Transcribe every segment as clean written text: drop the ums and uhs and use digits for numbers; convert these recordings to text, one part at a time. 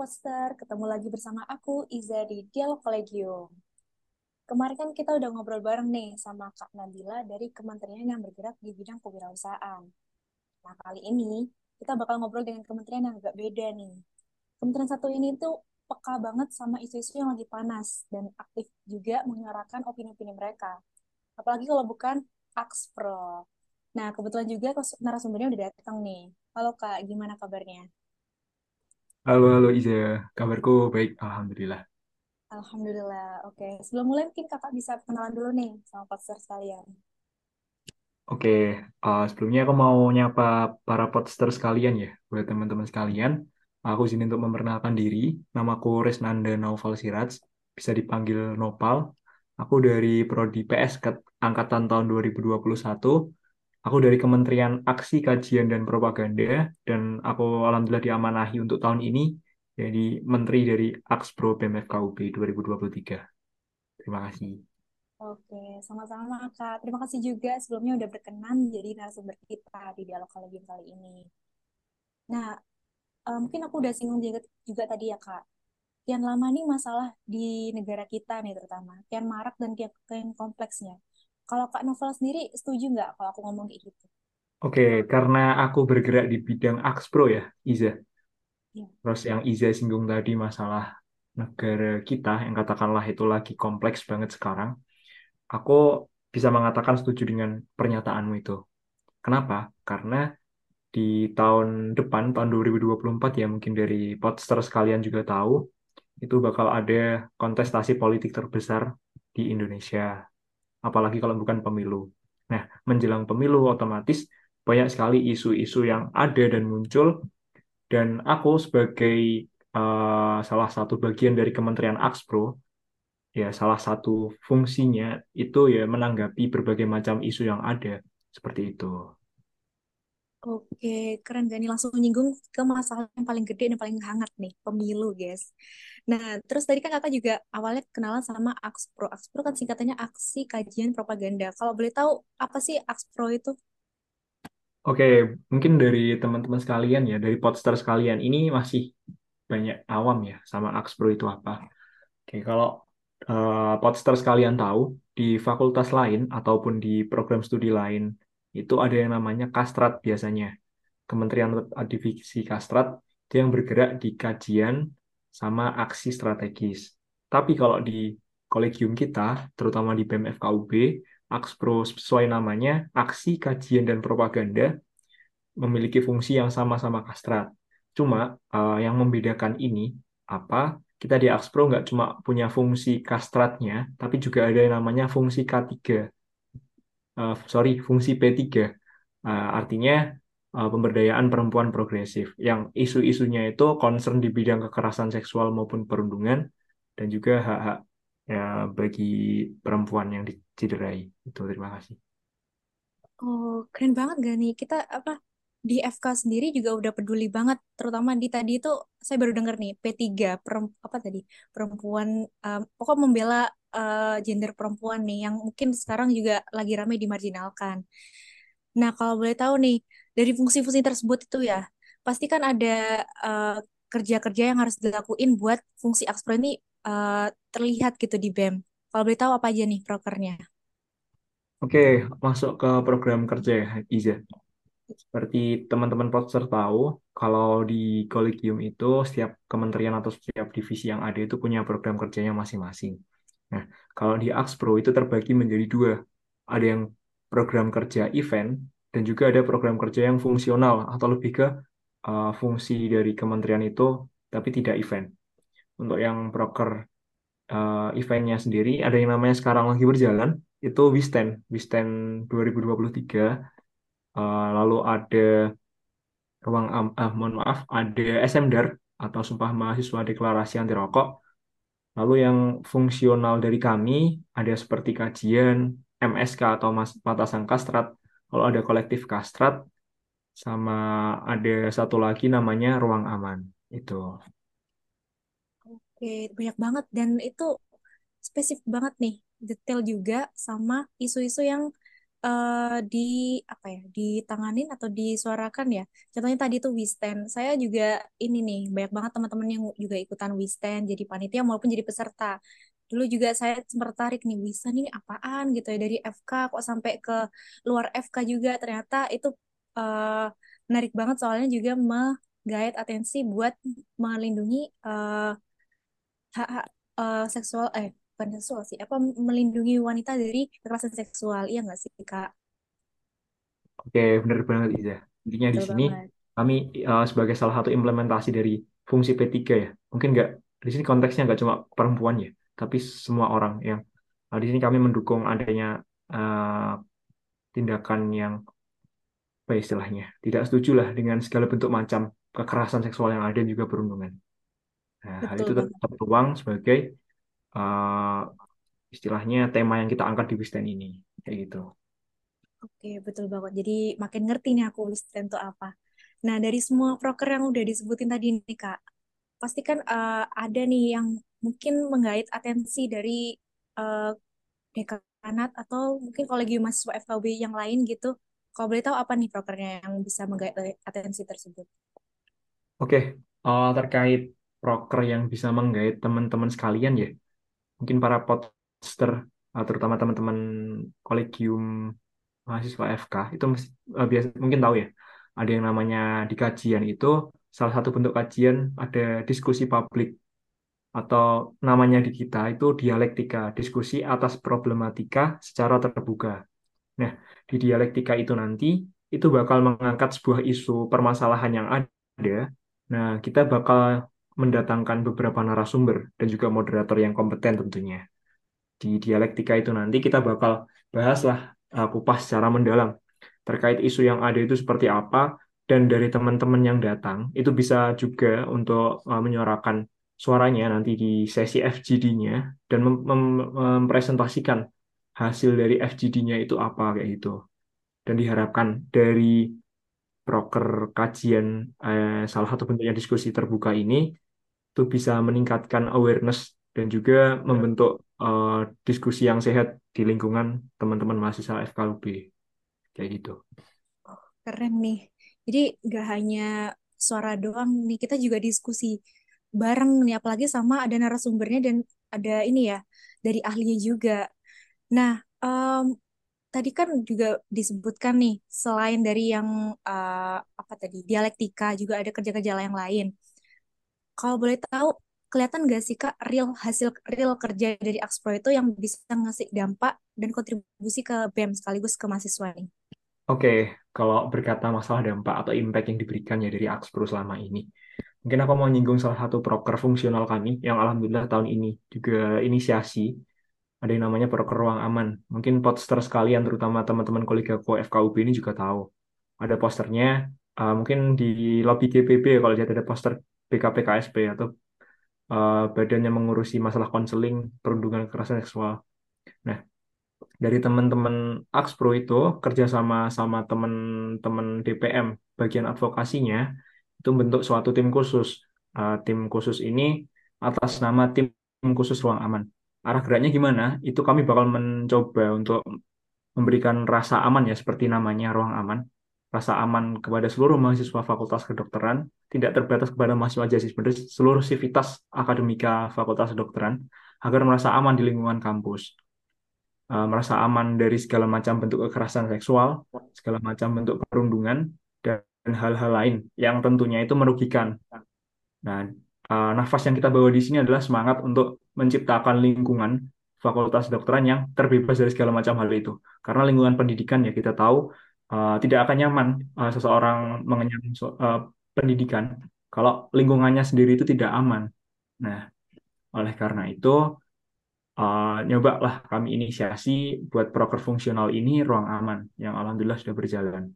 Podster, ketemu lagi bersama aku, Iza, di Dialog Kolegium. Kemarin kan kita udah ngobrol bareng nih sama Kak Nabila dari Kementerian yang bergerak di bidang kewirausahaan. Nah, kali ini kita bakal ngobrol dengan kementerian yang agak beda nih. Kementerian satu ini tuh peka banget sama isu-isu yang lagi panas dan aktif juga menyuarakan opini-opini mereka. Apalagi kalau bukan Akspro. Nah, kebetulan juga narasumbernya udah datang nih. Halo Kak, gimana kabarnya? Halo Iza, kabarku baik, alhamdulillah. Alhamdulillah, oke. Sebelum mulai mungkin kakak bisa kenalan dulu nih sama podster sekalian. Oke, sebelumnya aku mau nyapa para podster sekalian ya, buat teman-teman sekalian. Aku sini untuk memperkenalkan diri, namaku Resnanda Naufal Siraj, bisa dipanggil Nopal. Aku dari Prodi PS Angkatan tahun 2021, aku dari Kementerian Aksi, Kajian, dan Propaganda, dan aku alhamdulillah diamanahi untuk tahun ini, jadi Menteri dari Akspro BEM FK UB 2023. Terima kasih. Oke, sama-sama Kak. Terima kasih juga sebelumnya udah berkenan jadi narasumber kita di Dialog Kolegium kali ini. Nah, mungkin aku udah singgung juga tadi ya Kak. Kian lama nih masalah di negara kita nih terutama, kian marak dan kian kompleksnya. Kalau Kak Novel sendiri setuju nggak kalau aku ngomong kayak gitu? Oke, karena aku bergerak di bidang Akspro ya, Iza. Ya. Terus yang Iza singgung tadi masalah negara kita, yang katakanlah itu lagi kompleks banget sekarang, aku bisa mengatakan setuju dengan pernyataanmu itu. Kenapa? Karena di tahun depan, tahun 2024 ya, mungkin dari podster sekalian juga tahu, itu bakal ada kontestasi politik terbesar di Indonesia. Apalagi kalau bukan pemilu. Nah, menjelang pemilu otomatis banyak sekali isu-isu yang ada dan muncul, dan aku sebagai salah satu bagian dari Kementerian Akspro, ya salah satu fungsinya itu ya menanggapi berbagai macam isu yang ada, seperti itu. Oke, keren gak nih langsung menyinggung ke masalah yang paling gede dan paling hangat nih, pemilu guys. Nah, terus tadi kan kakak juga awalnya kenalan sama Akspro. Akspro kan singkatannya Aksi Kajian Propaganda. Kalau boleh tahu, apa sih Akspro itu? Oke, mungkin dari teman-teman sekalian ya, dari podster sekalian, ini masih banyak awam ya sama Akspro itu apa. Oke, kalau podster sekalian tahu, di fakultas lain ataupun di program studi lain, itu ada yang namanya kastrat biasanya. Kementerian Divisi Kastrat itu yang bergerak di kajian sama aksi strategis. Tapi kalau di kolegium kita, terutama di BEM FK UB, Akspro sesuai namanya, Aksi, Kajian, dan Propaganda, memiliki fungsi yang sama-sama kastrat. Cuma yang membedakan ini, apa? Kita di Akspro nggak cuma punya fungsi kastratnya, tapi juga ada yang namanya fungsi K3. Fungsi P3, artinya pemberdayaan perempuan progresif, yang isu-isunya itu concern di bidang kekerasan seksual maupun perundungan, dan juga hak-hak ya, bagi perempuan yang diciderai. Itu, terima kasih. Oh, keren banget gak nih? Kita apa di FK sendiri juga udah peduli banget, terutama di tadi itu saya baru dengar nih, P3, apa tadi, perempuan, pokok membela gender perempuan nih yang mungkin sekarang juga lagi ramai dimarginalkan. Nah, kalau boleh tahu nih, dari fungsi-fungsi tersebut itu ya, pasti kan ada kerja-kerja yang harus dilakuin buat fungsi Akspro ini terlihat gitu di BEM. Kalau boleh tahu apa aja nih prokernya? Oke, masuk ke program kerja ya, Iza. Seperti teman-teman podster tahu, kalau di kolegium itu setiap kementerian atau setiap divisi yang ada itu punya program kerjanya masing-masing. Nah, kalau di Akspro itu terbagi menjadi dua. Ada yang program kerja event, dan juga ada program kerja yang fungsional, atau lebih ke fungsi dari kementerian itu, tapi tidak event. Untuk yang proker eventnya sendiri, ada yang namanya sekarang lagi berjalan, itu Wistan 2023, lalu ada mohon maaf, ada SMDR atau Sumpah Mahasiswa Deklarasi Anti Rokok. Lalu yang fungsional dari kami ada seperti kajian MSK atau Patasan Kastrat, lalu ada kolektif kastrat, sama ada satu lagi namanya Ruang Aman itu. Oke, banyak banget dan itu spesifik banget nih, detail juga sama isu-isu yang ditanganin atau disuarakan ya. Contohnya tadi tuh Wistan. Saya juga ini nih, banyak banget teman-teman yang juga ikutan Wistan jadi panitia maupun jadi peserta. Dulu juga saya sempat tertarik nih, Wistan ini apaan gitu ya, dari FK kok sampai ke luar FK juga. Ternyata itu menarik banget soalnya juga menggait atensi buat melindungi hak-hak seksual bukan seksual sih, apa melindungi wanita dari kekerasan seksual, iya nggak sih Kak? Oke, benar banget Iza. Intinya di sini kami sebagai salah satu implementasi dari fungsi P3 ya, mungkin nggak di sini konteksnya nggak cuma perempuan ya, tapi semua orang yang di sini kami mendukung adanya tindakan yang apa istilahnya, tidak setuju lah dengan segala bentuk macam kekerasan seksual yang ada juga perundungan. Nah, hal itu tetap ruang sebagai istilahnya tema yang kita angkat di Wistan ini, kayak gitu. Oke, betul banget. Jadi makin ngerti nih aku Wistan itu apa. Nah, dari semua proker yang udah disebutin tadi nih Kak, pasti kan ada nih yang mungkin menggait atensi dari dekanat atau mungkin kolegium mahasiswa FKUB yang lain gitu. Kalau boleh tahu apa nih prokernya yang bisa menggait atensi tersebut? Oke, terkait proker yang bisa menggait teman-teman sekalian ya, mungkin para podster terutama teman-teman kolegium mahasiswa FK itu biasa mungkin tahu ya, ada yang namanya di kajian itu salah satu bentuk kajian ada diskusi publik atau namanya di kita itu dialektika, diskusi atas problematika secara terbuka. Nah, di dialektika itu nanti itu bakal mengangkat sebuah isu permasalahan yang ada. Nah, kita bakal mendatangkan beberapa narasumber dan juga moderator yang kompeten tentunya. Di dialektika itu nanti kita bakal bahaslah, kupas secara mendalam terkait isu yang ada itu seperti apa, dan dari teman-teman yang datang itu bisa juga untuk menyuarakan suaranya nanti di sesi FGD-nya dan mempresentasikan hasil dari FGD-nya itu apa, kayak gitu. Dan diharapkan dari proker kajian salah satu bentuknya diskusi terbuka ini itu bisa meningkatkan awareness dan juga membentuk diskusi yang sehat di lingkungan teman-teman mahasiswa FKUB, kayak gitu. Keren nih. Jadi nggak hanya suara doang nih, kita juga diskusi bareng nih, apalagi sama ada narasumbernya dan ada ini ya dari ahlinya juga. Nah, tadi kan juga disebutkan nih, selain dari yang apa tadi, dialektika, juga ada kerja-kerja yang lain. Kalau boleh tahu, kelihatan nggak sih Kak hasil real kerja dari Akspro itu yang bisa ngasih dampak dan kontribusi ke BEM sekaligus ke mahasiswa nih? Oke, kalau berkata masalah dampak atau impact yang diberikan ya dari Akspro selama ini, mungkin aku mau nyinggung salah satu proker fungsional kami yang alhamdulillah tahun ini juga inisiasi. Ada yang namanya proker ruang aman. Mungkin poster sekalian, terutama teman-teman kolegaku FKUB ini juga tahu. Ada posternya, mungkin di lobi GPB kalau lihat ada poster BKPKSP atau badan yang mengurusi masalah konseling perundungan kekerasan seksual. Nah, dari teman-teman Akspro itu kerjasama sama teman-teman DPM bagian advokasinya itu membentuk suatu tim khusus. Tim khusus ini atas nama tim khusus ruang aman. Arah geraknya gimana, itu kami bakal mencoba untuk memberikan rasa aman ya, seperti namanya ruang aman. Rasa aman kepada seluruh mahasiswa Fakultas Kedokteran, tidak terbatas kepada mahasiswa aja sih, sebenarnya seluruh sivitas akademika Fakultas Kedokteran, agar merasa aman di lingkungan kampus. Merasa aman dari segala macam bentuk kekerasan seksual, segala macam bentuk perundungan, dan hal-hal lain yang tentunya itu merugikan. Nah, nafas yang kita bawa di sini adalah semangat untuk menciptakan lingkungan fakultas kedokteran yang terbebas dari segala macam hal itu. Karena lingkungan pendidikan ya kita tahu tidak akan nyaman seseorang mengenyam pendidikan kalau lingkungannya sendiri itu tidak aman. Nah, oleh karena itu nyobalah kami inisiasi buat proker fungsional ini ruang aman yang alhamdulillah sudah berjalan.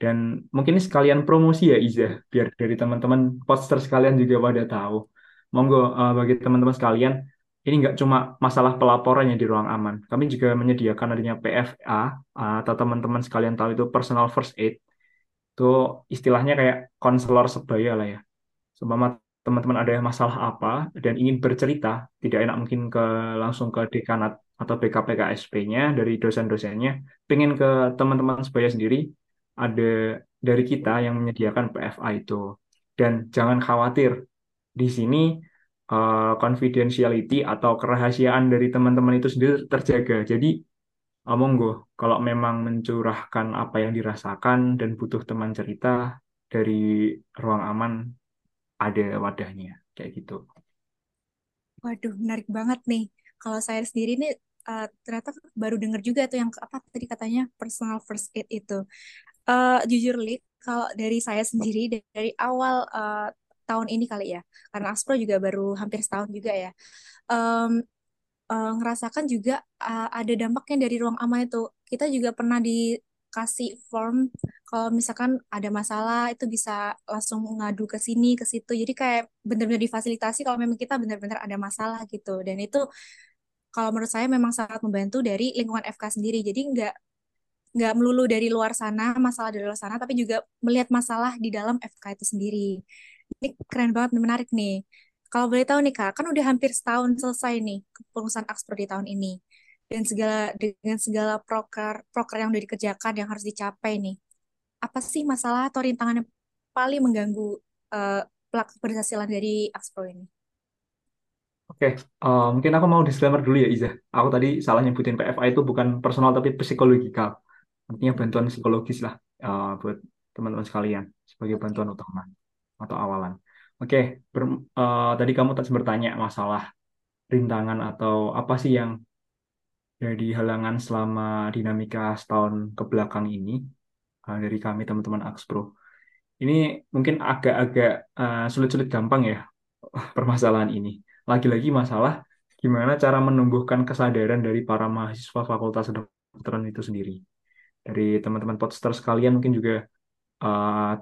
Dan mungkin ini sekalian promosi ya Iza, biar dari teman-teman poster sekalian juga pada tahu. Monggo bagi teman-teman sekalian, ini nggak cuma masalah pelaporannya di ruang aman. Kami juga menyediakan adanya PFA, atau teman-teman sekalian tahu itu personal first aid. Itu istilahnya kayak konselor sebaya lah ya. Seumpama teman-teman ada masalah apa dan ingin bercerita, tidak enak mungkin langsung ke dekanat atau BKPKSP-nya dari dosen-dosennya, pengen ke teman-teman sebaya sendiri, ada dari kita yang menyediakan PFA itu. Dan jangan khawatir, di sini confidentiality atau kerahasiaan dari teman-teman itu sendiri terjaga. Jadi, monggo, kalau memang mencurahkan apa yang dirasakan dan butuh teman cerita, dari ruang aman ada wadahnya, kayak gitu. Waduh, menarik banget nih. Kalau saya sendiri nih ternyata baru dengar juga tuh yang apa tadi katanya personal first aid itu. Jujur Li, kalau dari saya sendiri dari awal tahun ini kali ya, karena Akspro juga baru hampir setahun juga ya, ngerasakan juga ada dampaknya dari ruang aman itu. Kita juga pernah dikasih form kalau misalkan ada masalah itu bisa langsung ngadu ke sini ke situ. Jadi kayak benar-benar difasilitasi kalau memang kita benar-benar ada masalah gitu. Dan itu kalau menurut saya memang sangat membantu dari lingkungan FK sendiri. Jadi nggak melulu dari luar sana, masalah dari luar sana, tapi juga melihat masalah di dalam FK itu sendiri. Ini keren banget, menarik nih. Kalau boleh tahu nih Kak, kan udah hampir setahun selesai nih kepengurusan Akspro di tahun ini. Dan dengan segala proker yang udah dikerjakan, yang harus dicapai nih. Apa sih masalah atau rintangan yang paling mengganggu pelaku keberhasilan dari Akspro ini? Oke, mungkin aku mau disclaimer dulu ya Iza. Aku tadi salah nyebutin PFA itu bukan personal tapi psikologikal. Artinya bantuan psikologis lah buat teman-teman sekalian sebagai bantuan utama atau awalan. Oke, tadi kamu bertanya masalah rintangan atau apa sih yang jadi halangan selama dinamika setahun kebelakang ini dari kami teman-teman Akspro. Ini mungkin agak-agak sulit-sulit gampang ya permasalahan ini. Lagi-lagi masalah gimana cara menumbuhkan kesadaran dari para mahasiswa Fakultas Kedokteran itu sendiri. Dari teman-teman podster sekalian mungkin juga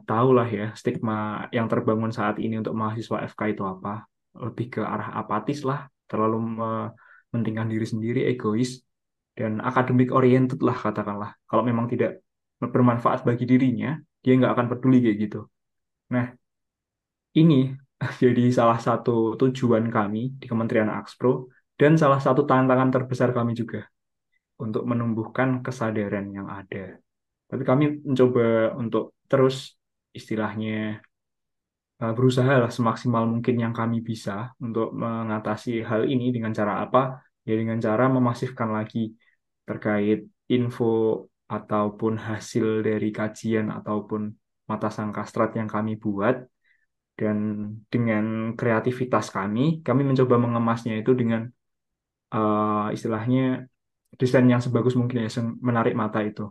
tahulah ya stigma yang terbangun saat ini untuk mahasiswa FK itu apa. Lebih ke arah apatis lah, terlalu mementingkan diri sendiri, egois, dan akademik oriented lah katakanlah. Kalau memang tidak bermanfaat bagi dirinya, dia nggak akan peduli kayak gitu. Nah, ini jadi salah satu tujuan kami di Kementerian Akspro dan salah satu tantangan terbesar kami juga untuk menumbuhkan kesadaran yang ada. Tapi kami mencoba untuk terus istilahnya berusaha lah semaksimal mungkin yang kami bisa untuk mengatasi hal ini dengan cara apa? Ya dengan cara memasifkan lagi terkait info ataupun hasil dari kajian ataupun mata sangkastrat yang kami buat. Dan dengan kreativitas kami mencoba mengemasnya itu dengan istilahnya desain yang sebagus mungkin ya, menarik mata itu.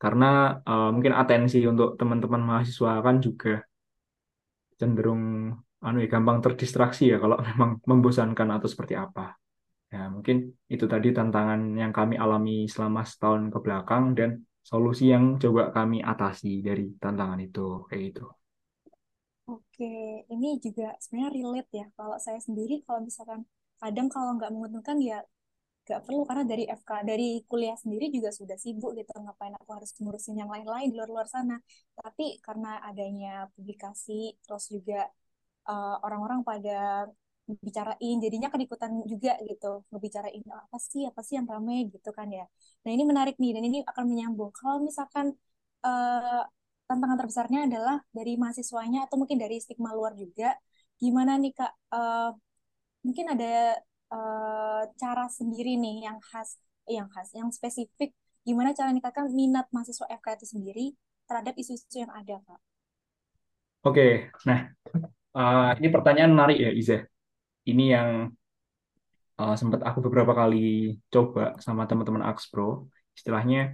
Karena mungkin atensi untuk teman-teman mahasiswa kan juga cenderung gampang terdistraksi ya kalau memang membosankan atau seperti apa. Nah, mungkin itu tadi tantangan yang kami alami selama setahun ke belakang dan solusi yang coba kami atasi dari tantangan itu kayak gitu. Oke, ini juga sebenarnya relate ya. Kalau saya sendiri, kalau misalkan kadang kalau nggak menguntungkan ya nggak perlu, karena dari FK, dari kuliah sendiri juga sudah sibuk gitu, ngapain aku harus ngurusin yang lain-lain di luar-luar sana. Tapi karena adanya publikasi, terus juga orang-orang pada bicarain, jadinya kan ikutan juga gitu, ngebicarain apa sih yang ramai gitu kan ya. Nah ini menarik nih, dan ini akan menyambung. Kalau misalkan tantangan terbesarnya adalah dari mahasiswanya atau mungkin dari stigma luar juga. Gimana nih Kak, mungkin ada cara sendiri nih yang spesifik. Gimana cara meningkatkan minat mahasiswa FK itu sendiri terhadap isu-isu yang ada Kak? Oke, nah ini pertanyaan menarik ya Iza. Ini yang sempat aku beberapa kali coba sama teman-teman Akspro, istilahnya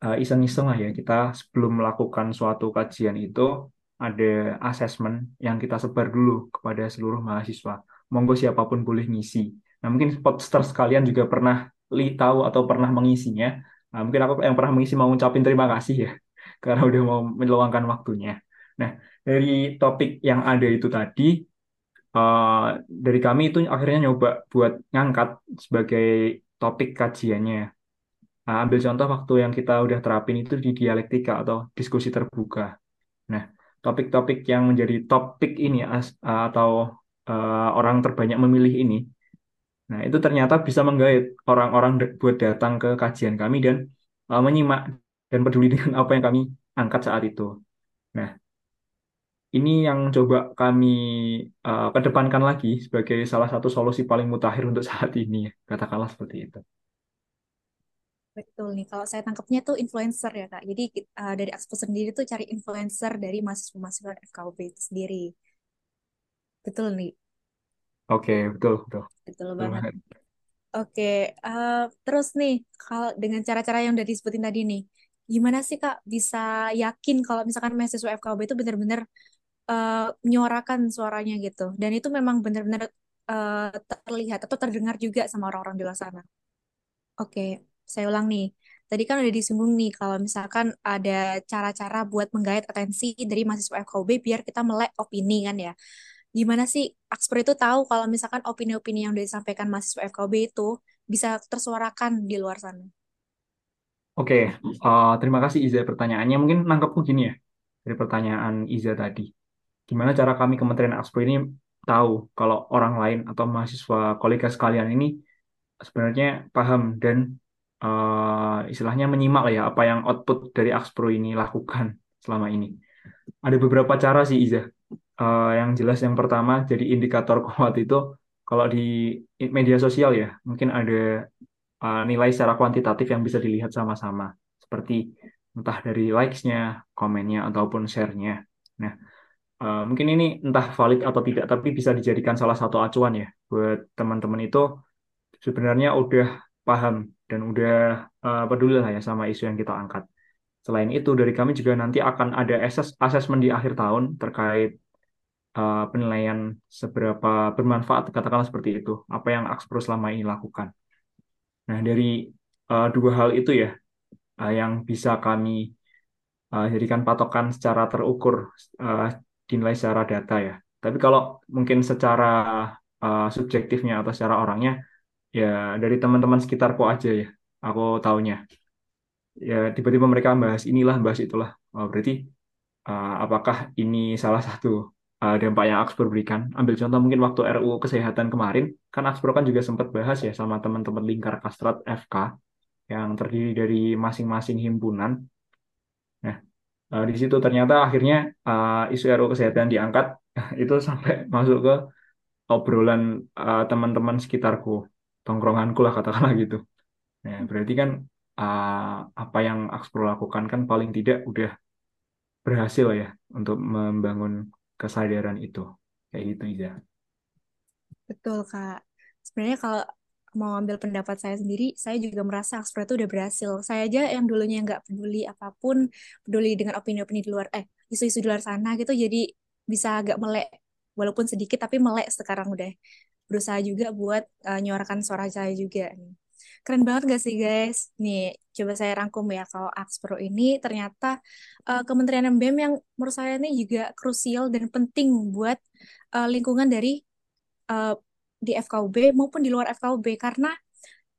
iseng-iseng lah ya, kita sebelum melakukan suatu kajian itu ada asesmen yang kita sebar dulu kepada seluruh mahasiswa. Monggo siapapun boleh ngisi. Nah mungkin podster sekalian juga pernah tahu atau pernah mengisinya. Nah, mungkin aku yang pernah mengisi mau ngucapin terima kasih ya, karena udah mau meluangkan waktunya. Nah dari topik yang ada itu tadi, dari kami itu akhirnya nyoba buat ngangkat sebagai topik kajiannya. Nah, ambil contoh waktu yang kita udah terapin itu di dialektika atau diskusi terbuka. Nah, topik-topik yang menjadi topik ini atau orang terbanyak memilih ini Nah, itu ternyata bisa menggait orang-orang buat datang ke kajian kami dan menyimak dan peduli dengan apa yang kami angkat saat itu. Nah, ini yang coba kami kedepankan lagi sebagai salah satu solusi paling mutakhir untuk saat ini. Katakanlah seperti itu. Betul nih, kalau saya tangkapnya tuh influencer ya Kak. Jadi dari Akspro sendiri tuh cari influencer dari mahasiswa-mahasiswa FKUB itu sendiri. Betul nih. Oke, betul. Betul banget. Oke, terus nih, kalau dengan cara-cara yang udah disebutin tadi nih, gimana sih Kak bisa yakin kalau misalkan mahasiswa FKUB itu benar-benar menyuarakan suaranya gitu, dan itu memang benar-benar terlihat atau terdengar juga sama orang-orang di luar sana? Oke, saya ulang nih. Tadi kan udah disinggung nih kalau misalkan ada cara-cara buat menggait atensi dari mahasiswa FKUB biar kita melek opini kan ya. Gimana sih Akspro itu tahu kalau misalkan opini-opini yang udah disampaikan mahasiswa FKUB itu bisa tersuarakan di luar sana? Oke, terima kasih Iza pertanyaannya. Mungkin nangkepku gini ya, dari pertanyaan Iza tadi. Gimana cara kami Kementerian Akspro ini tahu kalau orang lain atau mahasiswa kolega sekalian ini sebenarnya paham dan istilahnya menyimak lah ya apa yang output dari Akspro ini lakukan selama ini. Ada beberapa cara sih Iza. Yang jelas yang pertama jadi indikator kuat itu kalau di media sosial ya, mungkin ada nilai secara kuantitatif yang bisa dilihat sama-sama. Seperti entah dari likes-nya, komennya, ataupun share-nya. Nah, mungkin ini entah valid atau tidak, tapi bisa dijadikan salah satu acuan ya. Buat teman-teman itu sebenarnya udah paham dan udah peduli lah ya sama isu yang kita angkat. Selain itu, dari kami juga nanti akan ada asesmen di akhir tahun terkait penilaian seberapa bermanfaat, katakanlah seperti itu, apa yang Akspro selama ini lakukan. Nah, dari dua hal itu ya, yang bisa kami jadikan patokan secara terukur, dinilai secara data ya. Tapi kalau mungkin secara subjektifnya atau secara orangnya, ya dari teman-teman sekitarku aja ya, aku taunya. Ya, tiba-tiba mereka bahas inilah, bahas itulah. Berarti, apakah ini salah satu dampak yang Akspro berikan? Ambil contoh mungkin waktu RUU Kesehatan kemarin, kan Akspro kan juga sempat bahas ya sama teman-teman lingkar kastrat FK yang terdiri dari masing-masing himpunan. Nah, di situ ternyata akhirnya isu RUU Kesehatan diangkat itu sampai masuk ke obrolan teman-teman sekitarku, tongkronganku lah katakanlah gitu. Nah, berarti kan apa yang Akspro lakukan kan paling tidak udah berhasil ya untuk membangun kesadaran itu. Kayak gitu, Iza. Betul, Kak. Sebenarnya kalau mau ambil pendapat saya sendiri, saya juga merasa Akspro itu udah berhasil. Saya aja yang dulunya nggak peduli apapun, peduli dengan opini-opini di luar, isu-isu di luar sana gitu, jadi bisa agak melek, walaupun sedikit, tapi melek sekarang udah. Berusaha juga buat menyuarakan suara saya juga. Keren banget gak sih guys? Nih, coba saya rangkum ya kalau Akspro ini ternyata Kementerian BEM yang menurut saya ini juga krusial dan penting buat lingkungan dari di FKUB maupun di luar FKUB, karena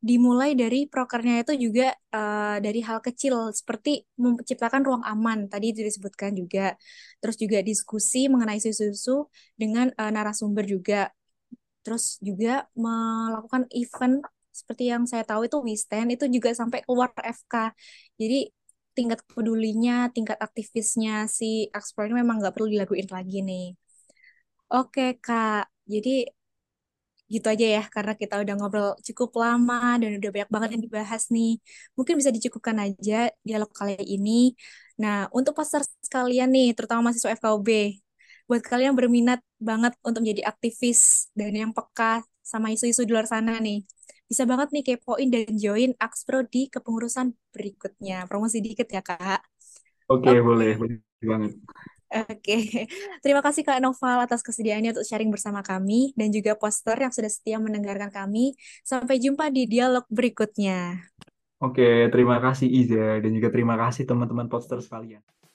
dimulai dari prokernya itu juga dari hal kecil seperti menciptakan ruang aman, tadi itu disebutkan juga. Terus juga diskusi mengenai isu-isu dengan narasumber juga. Terus juga melakukan event seperti yang saya tahu itu Wistan itu juga sampai keluar FK. Jadi tingkat pedulinya, tingkat aktivisnya si Akspro ini memang nggak perlu dilaguin lagi nih. Oke Kak, jadi gitu aja ya karena kita udah ngobrol cukup lama dan udah banyak banget yang dibahas nih. Mungkin bisa dicukupkan aja dialog kali ini. Nah, untuk peserta sekalian nih, terutama mahasiswa FKUB, buat kalian yang berminat banget untuk menjadi aktivis dan yang peka sama isu-isu di luar sana nih, bisa banget nih kepoin dan join Akspro di kepengurusan berikutnya. Promosi dikit ya Kak. Oke, boleh banget. Oke. Terima kasih Kak Naufal atas kesediaannya untuk sharing bersama kami dan juga poster yang sudah setia mendengarkan kami. Sampai jumpa di dialog berikutnya. Oke, terima kasih Iza dan juga terima kasih teman-teman poster sekalian.